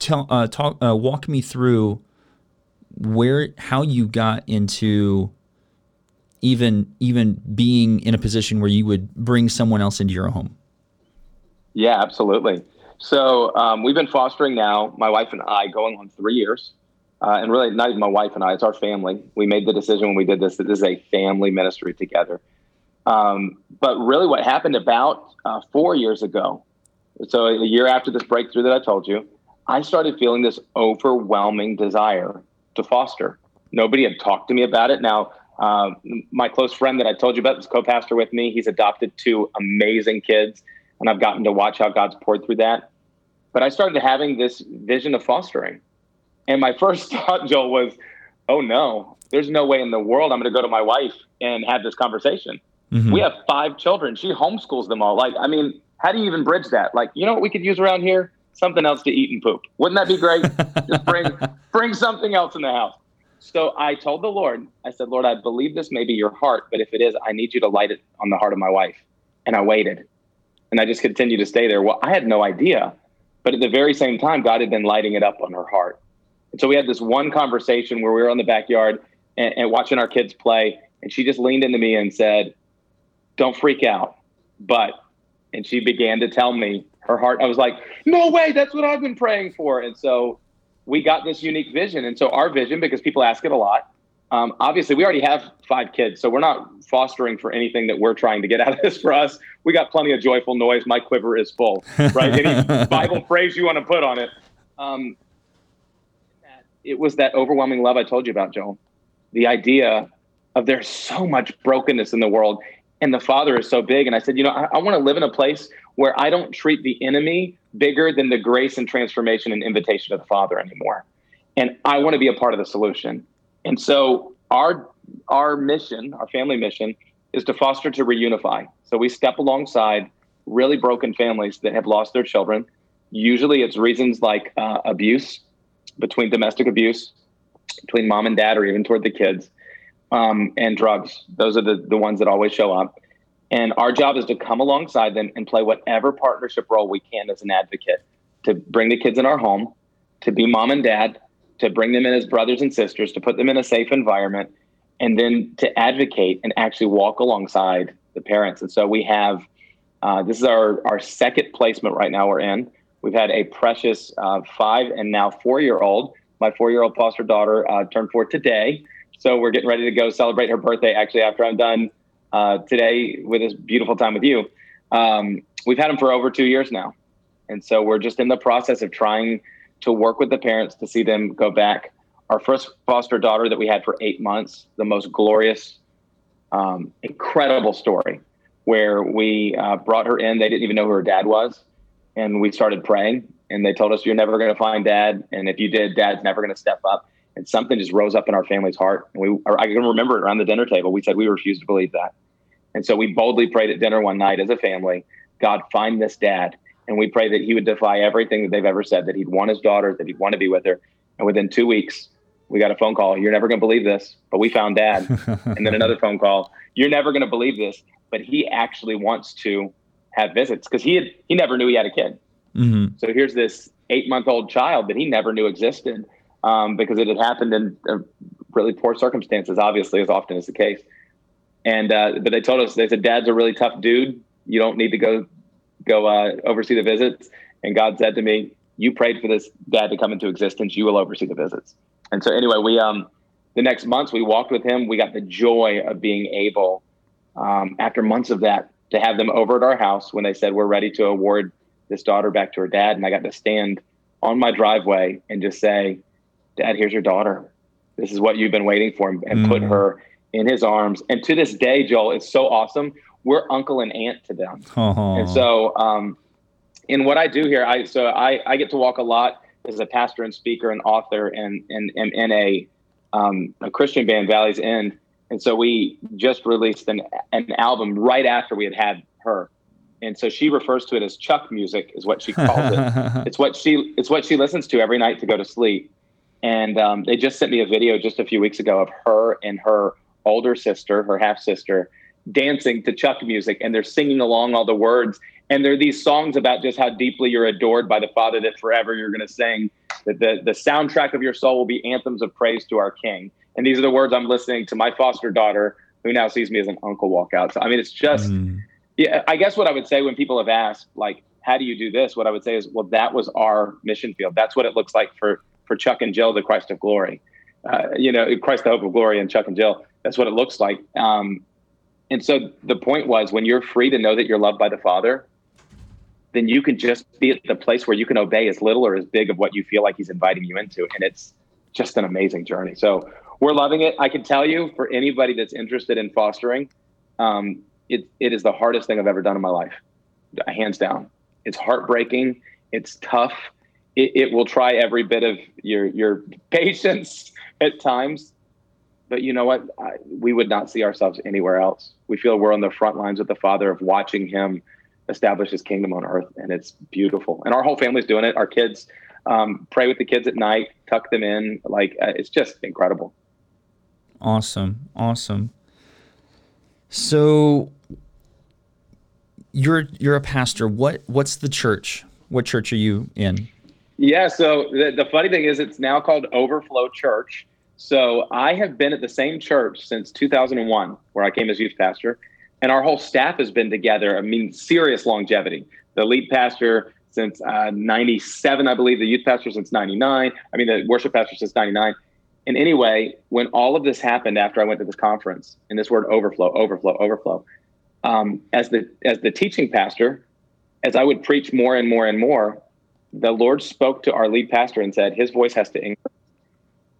tell uh, talk uh, walk me through where how you got into even even being in a position where you would bring someone else into your home? Yeah, absolutely. So um, we've been fostering now, my wife and I, going on three years. Uh, and really, not even my wife and I, it's our family. We made the decision when we did this that this is a family ministry together. Um, but really what happened about uh, four years ago, so a year after this breakthrough that I told you, I started feeling this overwhelming desire to foster. Nobody had talked to me about it. Now, Uh, my close friend that I told you about, this co-pastor with me, he's adopted two amazing kids, and I've gotten to watch how God's poured through that. But I started having this vision of fostering. And my first thought, Joel, was, oh, no, there's no way in the world I'm going to go to my wife and have this conversation. Mm-hmm. We have five children. She homeschools them all. Like, I mean, how do you even bridge that? Like, you know what we could use around here? Something else to eat and poop. Wouldn't that be great? Just bring, bring something else in the house. So I told the Lord, I said, Lord, I believe this may be your heart, but if it is, I need you to light it on the heart of my wife. And I waited, and I just continued to stay there. Well, I had no idea, but at the very same time, God had been lighting it up on her heart. And so we had this one conversation where we were in the backyard and, and watching our kids play, and she just leaned into me and said, don't freak out, but, and she began to tell me her heart. I was like, no way, that's what I've been praying for. And so we got this unique vision. And so our vision, because people ask it a lot, um, obviously we already have five kids, so we're not fostering for anything that we're trying to get out of this for us. We got plenty of joyful noise. My quiver is full, right? Any Bible phrase you want to put on it. Um, it was that overwhelming love I told you about, Joel. The idea of there's so much brokenness in the world and the Father is so big. And I said, you know, I, I want to live in a place where I don't treat the enemy bigger than the grace and transformation and invitation of the Father anymore. And I want to be a part of the solution. And so our our mission, our family mission, is to foster to reunify. So we step alongside really broken families that have lost their children. Usually it's reasons like uh, abuse, between domestic abuse, between mom and dad, or even toward the kids. um, and drugs. Those are the, the ones that always show up. And our job is to come alongside them and play whatever partnership role we can as an advocate, to bring the kids in our home, to be mom and dad, to bring them in as brothers and sisters, to put them in a safe environment, and then to advocate and actually walk alongside the parents. And so we have, uh, this is our, our second placement right now we're in. We've had a precious uh, five and now four-year-old. My four-year-old foster daughter uh, turned four today. So we're getting ready to go celebrate her birthday actually after I'm done Uh, today with this beautiful time with you. Um, we've had them for over two years now. And so we're just in the process of trying to work with the parents to see them go back. Our first foster daughter that we had for eight months, the most glorious, um, incredible story where we uh, brought her in. They didn't even know who her dad was. And we started praying and they told us, you're never going to find dad. And if you did, dad's never going to step up. And something just rose up in our family's heart. And we, or I can remember it around the dinner table. We said, we refuse to believe that. And so we boldly prayed at dinner one night as a family, God, find this dad. And we pray that he would defy everything that they've ever said, that he'd want his daughter, that he'd want to be with her. And within two weeks, we got a phone call. You're never going to believe this, but we found dad. And then another phone call. You're never going to believe this, but he actually wants to have visits because he had, he never knew he had a kid. Mm-hmm. So here's this eight-month-old child that he never knew existed um, because it had happened in uh, really poor circumstances, obviously, as often is the case. And, uh, but they told us, they said, dad's a really tough dude. You don't need to go, go, uh, oversee the visits. And God said to me, you prayed for this dad to come into existence. You will oversee the visits. And so anyway, we, um, the next months we walked with him. We got the joy of being able, um, after months of that, to have them over at our house when they said, we're ready to award this daughter back to her dad. And I got to stand on my driveway and just say, dad, here's your daughter. This is what you've been waiting for. And mm. put her in his arms. And to this day, Joel, it's so awesome. We're uncle and aunt to them. Aww. And so um, in what I do here, I so I, I get to walk a lot as a pastor and speaker and author and and, and in a, um, a Christian band, Valley's End. And so we just released an, an album right after we had had her. And so she refers to it as Chuck music is what she calls it. It's what she it's what she listens to every night to go to sleep. And um, they just sent me a video just a few weeks ago of her and her older sister, her half sister, dancing to Chuck music, and they're singing along all the words. And there are these songs about just how deeply you're adored by the Father, that forever you're going to sing, that the, the soundtrack of your soul will be anthems of praise to our King. And these are the words I'm listening to my foster daughter, who now sees me as an uncle, walk out. So, I mean, it's just, mm. yeah, I guess what I would say when people have asked, like, how do you do this? What I would say is, well, that was our mission field. That's what it looks like for, for Chuck and Jill, the Christ of Glory. Uh, you know, Christ, the Hope of Glory, and Chuck and Jill. That's what it looks like. Um, and so the point was, when you're free to know that you're loved by the Father, then you can just be at the place where you can obey as little or as big of what you feel like he's inviting you into. And it's just an amazing journey. So we're loving it. I can tell you, for anybody that's interested in fostering, um, it, it is the hardest thing I've ever done in my life, hands down. It's heartbreaking. It's tough. It, it will try every bit of your, your patience at times. But you know what? I, we would not see ourselves anywhere else. We feel we're on the front lines with the Father, of watching him establish his kingdom on earth. And it's beautiful. And our whole family's doing it. Our kids um, pray with the kids at night, tuck them in. Like, uh, it's just incredible. Awesome. Awesome. So you're, you're a pastor. What, what's the church? What church are you in? Yeah. So the, the funny thing is, it's now called Overflow Church. So I have been at the same church since two thousand one, where I came as youth pastor, and our whole staff has been together. I mean, serious longevity. The lead pastor since uh, ninety-seven, I believe, the youth pastor since ninety-nine. I mean, the worship pastor since ninety-nine. And anyway, when all of this happened after I went to this conference, and this word overflow, overflow, overflow, um, as the as the teaching pastor, as I would preach more and more and more, the Lord spoke to our lead pastor and said, his voice has to increase.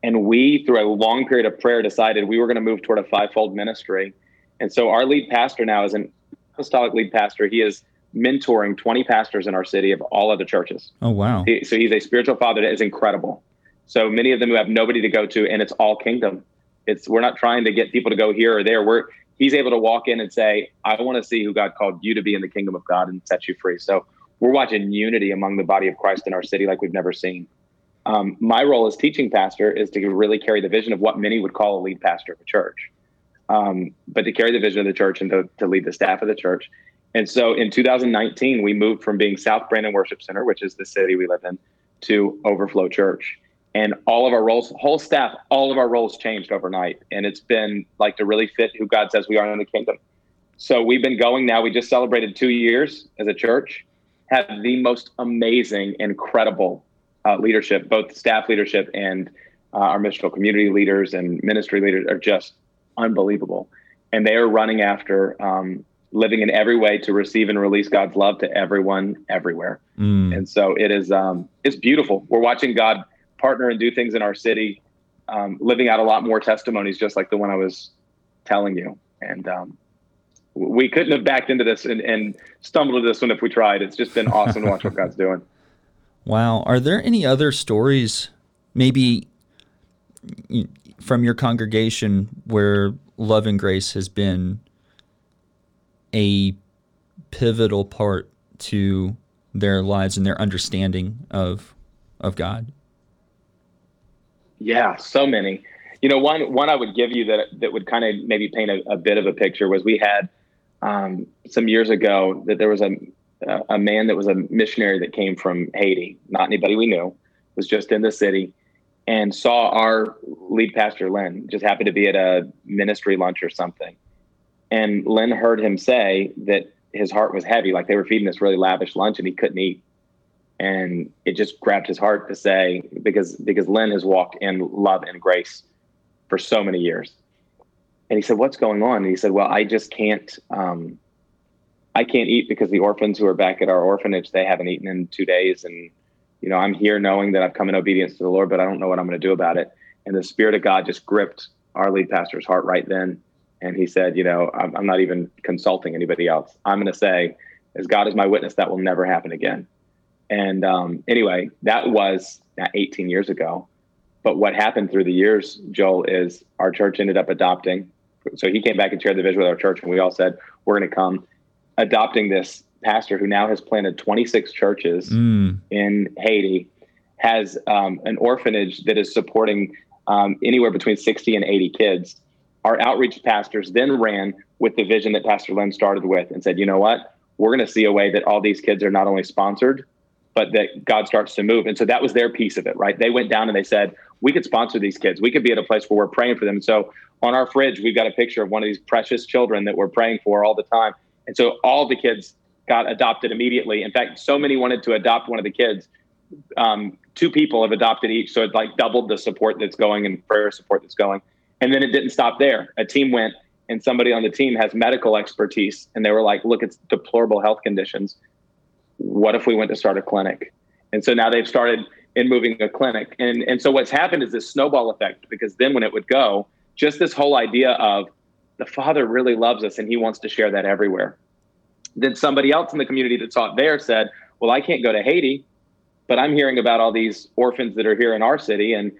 And we, through a long period of prayer, decided we were going to move toward a fivefold ministry. And so our lead pastor now is an apostolic lead pastor. He is mentoring twenty pastors in our city of all other churches. Oh, wow. He, so he's a spiritual father that is incredible. So many of them who have nobody to go to, and it's all kingdom. It's We're not trying to get people to go here or there. We're He's able to walk in and say, I want to see who God called you to be in the kingdom of God and set you free. So we're watching unity among the body of Christ in our city like we've never seen. Um, my role as teaching pastor is to really carry the vision of what many would call a lead pastor of a church. um, but to carry the vision of the church and to, to lead the staff of the church. And so in two thousand nineteen, we moved from being South Brandon Worship Center, which is the city we live in, to Overflow Church. And all of our roles, whole staff, all of our roles changed overnight. And it's been like to really fit who God says we are in the kingdom. So we've been going now. We just celebrated two years as a church, have the most amazing, incredible uh, leadership, both staff leadership and uh, our missional community leaders and ministry leaders are just unbelievable. And they are running after um, living in every way to receive and release God's love to everyone, everywhere. Mm. And so it is, um, it's beautiful. We're watching God partner and do things in our city, um, living out a lot more testimonies, just like the one I was telling you. And um, we couldn't have backed into this and, and stumbled into this one if we tried. It's just been awesome to watch what God's doing. Wow. Are there any other stories maybe from your congregation where love and grace has been a pivotal part to their lives and their understanding of of God? Yeah, so many. You know, one one I would give you that that would kind of maybe paint a, a bit of a picture was we had um, some years ago that there was a a man that was a missionary that came from Haiti, not anybody we knew, was just in the city, and saw our lead pastor, Lynn, just happened to be at a ministry lunch or something. And Lynn heard him say that his heart was heavy, like they were feeding this really lavish lunch and he couldn't eat. And it just grabbed his heart to say, because because Lynn has walked in love and grace for so many years. And he said, what's going on? And he said, well, I just can't, um, I can't eat because the orphans who are back at our orphanage, they haven't eaten in two days. And, you know, I'm here knowing that I've come in obedience to the Lord, but I don't know what I'm going to do about it. And the Spirit of God just gripped our lead pastor's heart right then. And he said, you know, I'm, I'm not even consulting anybody else. I'm going to say, as God is my witness, that will never happen again. And um, anyway, that was eighteen years ago. But what happened through the years, Joel, is our church ended up adopting. So he came back and shared the vision with our church, and we all said, we're going to come, adopting this pastor who now has planted twenty-six churches mm. in Haiti, has um, an orphanage that is supporting um, anywhere between sixty and eighty kids. Our outreach pastors then ran with the vision that Pastor Lynn started with and said, you know what, we're going to see a way that all these kids are not only sponsored, but that God starts to move. And so that was their piece of it, right? They went down and they said, we could sponsor these kids. We could be at a place where we're praying for them. And so on our fridge, we've got a picture of one of these precious children that we're praying for all the time. And so all the kids got adopted immediately. In fact, so many wanted to adopt one of the kids. Um, two people have adopted each. So it like doubled the support that's going and prayer support that's going. And then it didn't stop there. A team went and somebody on the team has medical expertise. And they were like, look, it's deplorable health conditions. What if we went to start a clinic? And so now they've started in moving a clinic. And and so what's happened is this snowball effect, because then when it would go, just this whole idea of the Father really loves us and he wants to share that everywhere. Then somebody else in the community that saw it there said, well, I can't go to Haiti, but I'm hearing about all these orphans that are here in our city. And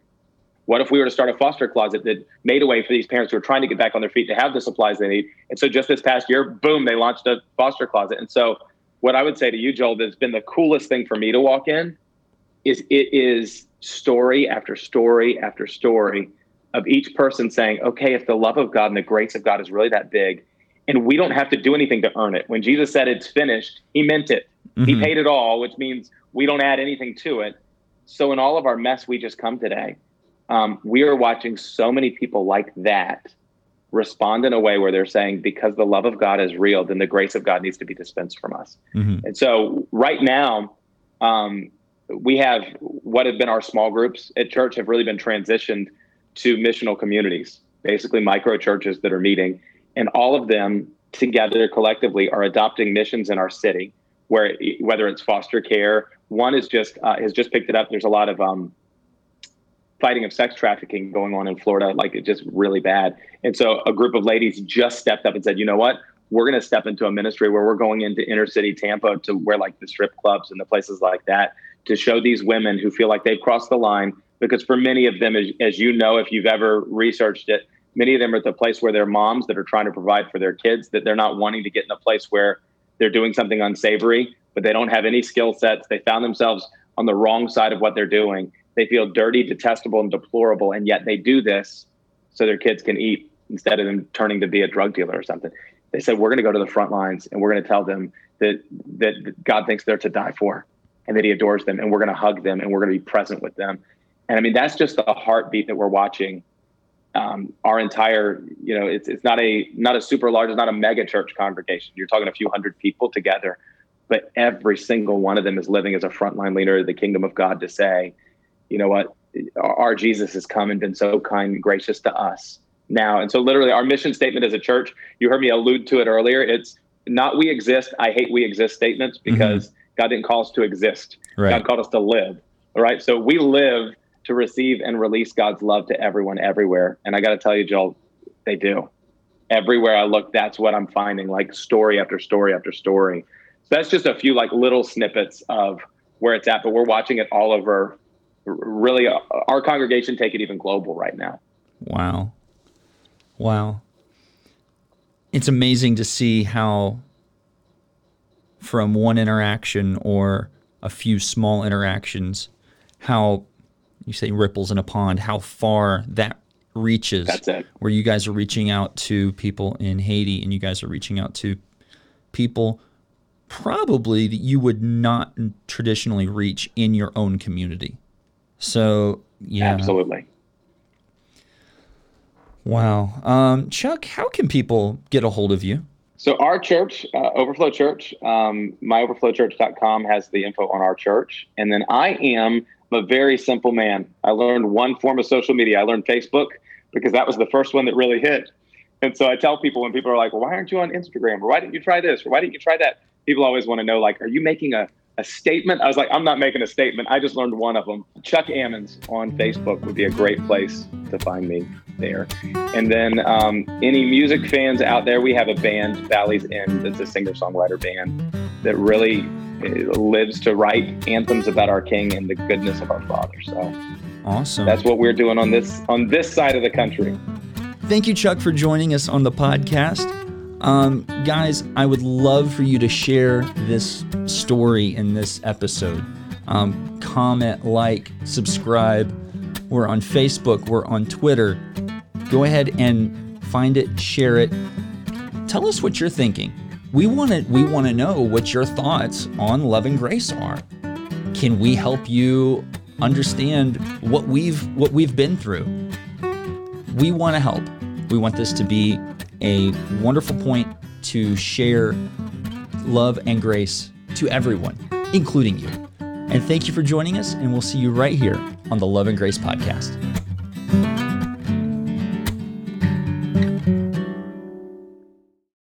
what if we were to start a foster closet that made a way for these parents who are trying to get back on their feet to have the supplies they need? And so just this past year, boom, they launched a foster closet. And so what I would say to you, Joel, that's been the coolest thing for me to walk in is it is story after story after story of each person saying, okay, if the love of God and the grace of God is really that big, and we don't have to do anything to earn it. When Jesus said it's finished, he meant it. Mm-hmm. He paid it all, which means we don't add anything to it. So in all of our mess, we just come today. Um, we are watching so many people like that respond in a way where they're saying, because the love of God is real, then the grace of God needs to be dispensed from us. Mm-hmm. And so right now, um, we have what have been our small groups at church have really been transitioned to missional communities, basically micro churches that are meeting. And all of them together collectively are adopting missions in our city, where whether it's foster care, one is just uh, has just picked it up. There's a lot of um, fighting of sex trafficking going on in Florida, like it's just really bad. And so a group of ladies just stepped up and said, you know what, we're going to step into a ministry where we're going into inner city Tampa to where like the strip clubs and the places like that to show these women who feel like they've crossed the line. Because for many of them, as, as you know, if you've ever researched it, many of them are at the place where they're moms that are trying to provide for their kids, that they're not wanting to get in a place where they're doing something unsavory, but they don't have any skill sets. They found themselves on the wrong side of what they're doing. They feel dirty, detestable, and deplorable, and yet they do this so their kids can eat instead of them turning to be a drug dealer or something. They said, we're going to go to the front lines and we're going to tell them that that God thinks they're to die for and that he adores them, and we're going to hug them and we're going to be present with them. And I mean, that's just the heartbeat that we're watching. Um, our entire, you know, it's it's not a not a super large, it's not a mega church congregation. You're talking a few hundred people together, but every single one of them is living as a frontline leader of the kingdom of God to say, you know what, our Jesus has come and been so kind and gracious to us now. And so literally our mission statement as a church, you heard me allude to it earlier, it's not we exist, I hate we exist statements, because mm-hmm. God didn't call us to exist. Right. God called us to live. All right. So we live to receive and release God's love to everyone everywhere. And I got to tell you, Joel, they do. Everywhere I look, that's what I'm finding, like story after story after story. So that's just a few like little snippets of where it's at, but we're watching it all over. Really, our congregation take it even global right now. Wow. Wow. It's amazing to see how from one interaction or a few small interactions, how you say ripples in a pond, how far that reaches. That's it. Where you guys are reaching out to people in Haiti, and you guys are reaching out to people probably that you would not traditionally reach in your own community. So, yeah. Absolutely. Wow. Um, Chuck, how can people get a hold of you? So our church, uh, Overflow Church, um, my overflow church dot com has the info on our church. And then I am I'm a very simple man. I learned one form of social media. I learned Facebook because that was the first one that really hit. And so I tell people when people are like, well, why aren't you on Instagram? Or why didn't you try this? Or why didn't you try that? People always want to know, like, are you making a, a statement? I was like, I'm not making a statement. I just learned one of them. Chuck Ammons on Facebook would be a great place to find me there. And then um, any music fans out there, we have a band, Valley's End, that's a singer-songwriter band that really lives to write anthems about our King and the goodness of our Father. So awesome. That's what we're doing on this on this side of the country. Thank you, Chuck, for joining us on the podcast. Um, guys, I would love for you to share this story in this episode. Um, comment, like, subscribe. We're on Facebook. We're on Twitter. Go ahead and find it, share it. Tell us what you're thinking. We want to we want to know what your thoughts on love and grace are. Can we help you understand what we've what we've been through? We want to help. We want this to be a wonderful point to share love and grace to everyone, including you. And thank you for joining us, and we'll see you right here on the Love and Grace Podcast.